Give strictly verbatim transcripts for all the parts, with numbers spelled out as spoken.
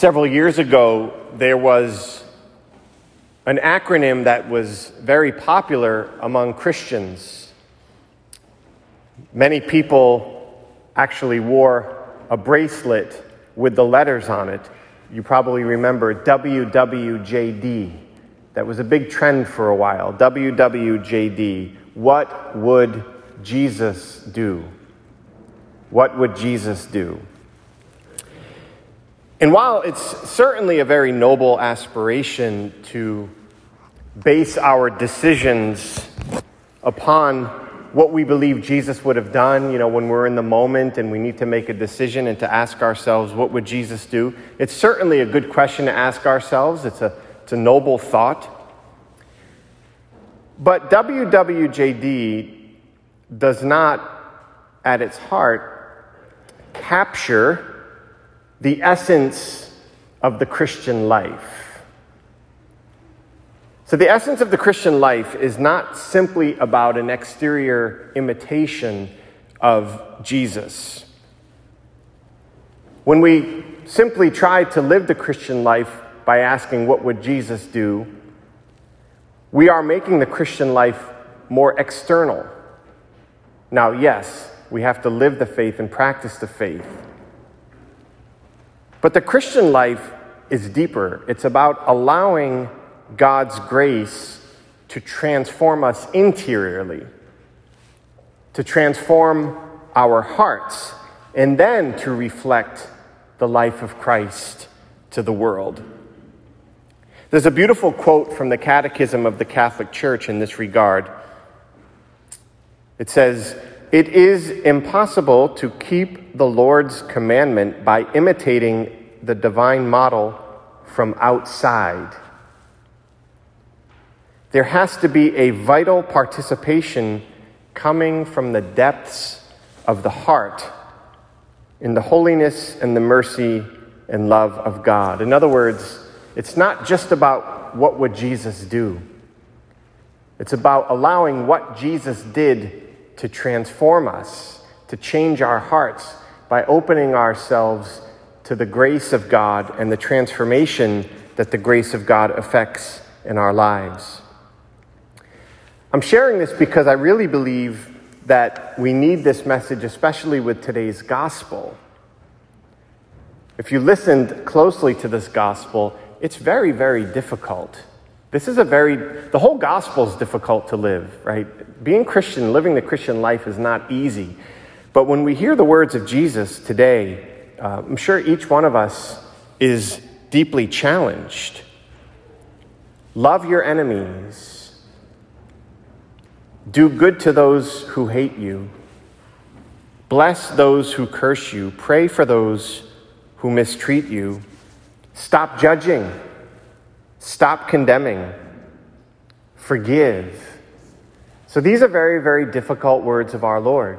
Several years ago, there was an acronym that was very popular among Christians. Many people actually wore a bracelet with the letters on it. You probably remember W W J D. That was a big trend for a while. W W J D. What would Jesus do? What would Jesus do? And while it's certainly a very noble aspiration to base our decisions upon what we believe Jesus would have done, you know, when we're in the moment and we need to make a decision and to ask ourselves, what would Jesus do? It's certainly a good question to ask ourselves. It's a, it's a noble thought. But W W J D does not, at its heart, capture the essence of the Christian life. So the essence of the Christian life is not simply about an exterior imitation of Jesus. When we simply try to live the Christian life by asking, what would Jesus do? We are making the Christian life more external. Now, yes, we have to live the faith and practice the faith. But the Christian life is deeper. It's about allowing God's grace to transform us interiorly, to transform our hearts, and then to reflect the life of Christ to the world. There's a beautiful quote from the Catechism of the Catholic Church in this regard. It says, "It is impossible to keep the Lord's commandment by imitating the divine model from outside. There has to be a vital participation coming from the depths of the heart in the holiness and the mercy and love of God." In other words, it's not just about what would Jesus do. It's about allowing what Jesus did to transform us, to change our hearts by opening ourselves to the grace of God and the transformation that the grace of God effects in our lives. I'm sharing this because I really believe that we need this message, especially with today's gospel. If you listened closely to this gospel, it's very, very difficult. This is a very, the whole gospel is difficult to live, right? Being Christian, living the Christian life is not easy. But when we hear the words of Jesus today, uh, I'm sure each one of us is deeply challenged. Love your enemies. Do good to those who hate you. Bless those who curse you. Pray for those who mistreat you. Stop judging. Stop condemning. Forgive. So these are very, very difficult words of our Lord.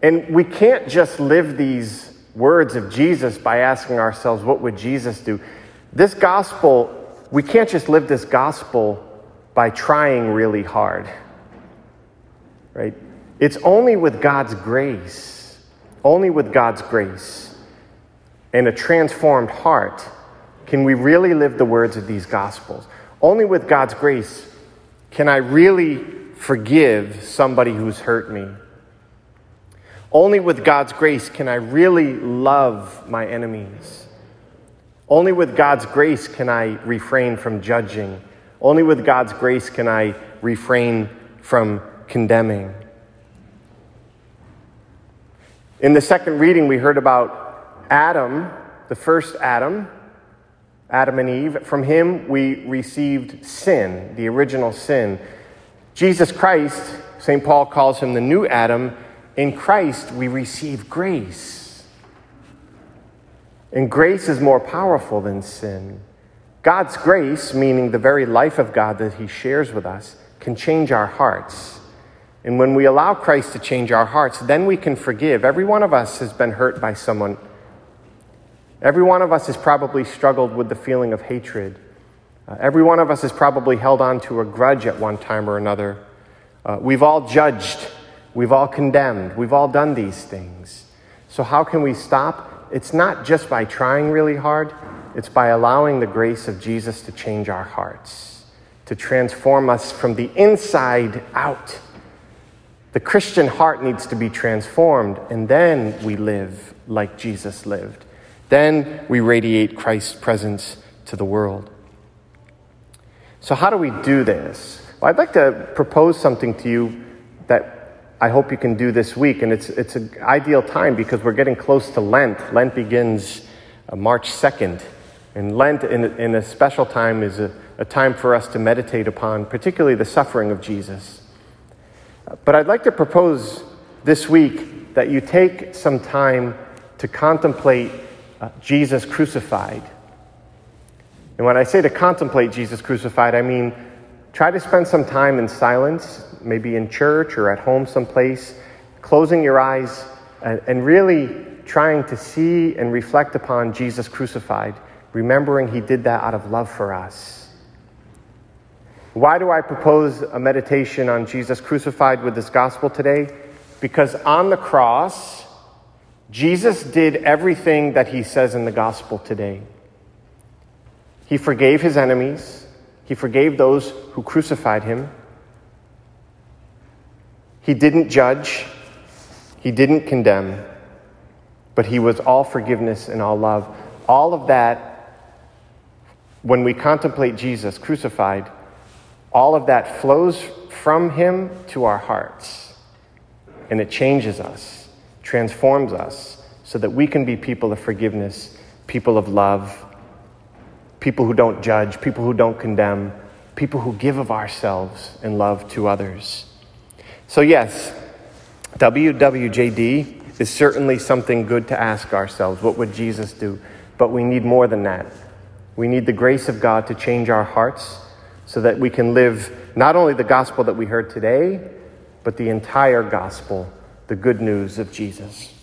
And we can't just live these words of Jesus by asking ourselves, what would Jesus do? This gospel, we can't just live this gospel by trying really hard, right? It's only with God's grace, only with God's grace and a transformed heart can we really live the words of these Gospels. Only with God's grace can I really forgive somebody who's hurt me. Only with God's grace can I really love my enemies. Only with God's grace can I refrain from judging. Only with God's grace can I refrain from condemning. In the second reading, we heard about Adam, the first Adam, Adam and Eve. From him we received sin, the original sin. Jesus Christ, Saint Paul calls him the new Adam. In Christ we receive grace. And grace is more powerful than sin. God's grace, meaning the very life of God that he shares with us, can change our hearts. And when we allow Christ to change our hearts, then we can forgive. Every one of us has been hurt by someone. Every one of us has probably struggled with the feeling of hatred. Uh, every one of us has probably held on to a grudge at one time or another. Uh, we've all judged. We've all condemned. We've all done these things. So how can we stop it's not just by trying really hard. It's by allowing the grace of Jesus to change our hearts, to transform us from the inside out. The Christian heart needs to be transformed, and then we live like Jesus lived. Then we radiate Christ's presence to the world. So how do we do this? Well, I'd like to propose something to you that I hope you can do this week, and it's it's an ideal time because we're getting close to Lent. Lent begins March second. And Lent, in, in a special time, is a, a time for us to meditate upon, particularly the suffering of Jesus. But I'd like to propose this week that you take some time to contemplate uh, Jesus crucified. And when I say to contemplate Jesus crucified, I mean try to spend some time in silence, maybe in church or at home someplace, closing your eyes and, and really trying to see and reflect upon Jesus crucified, remembering he did that out of love for us. Why do I propose a meditation on Jesus crucified with this gospel today? Because on the cross, Jesus did everything that he says in the gospel today. He forgave his enemies. He forgave those who crucified him. He didn't judge. He didn't condemn. But he was all forgiveness and all love. All of that, when we contemplate Jesus crucified, all of that flows from him to our hearts. And it changes us, transforms us, so that we can be people of forgiveness, people of love, people who don't judge, people who don't condemn, people who give of ourselves and love to others. So yes, W W J D is certainly something good to ask ourselves. What would Jesus do? But we need more than that. We need the grace of God to change our hearts so that we can live not only the gospel that we heard today, but the entire gospel, the good news of Jesus.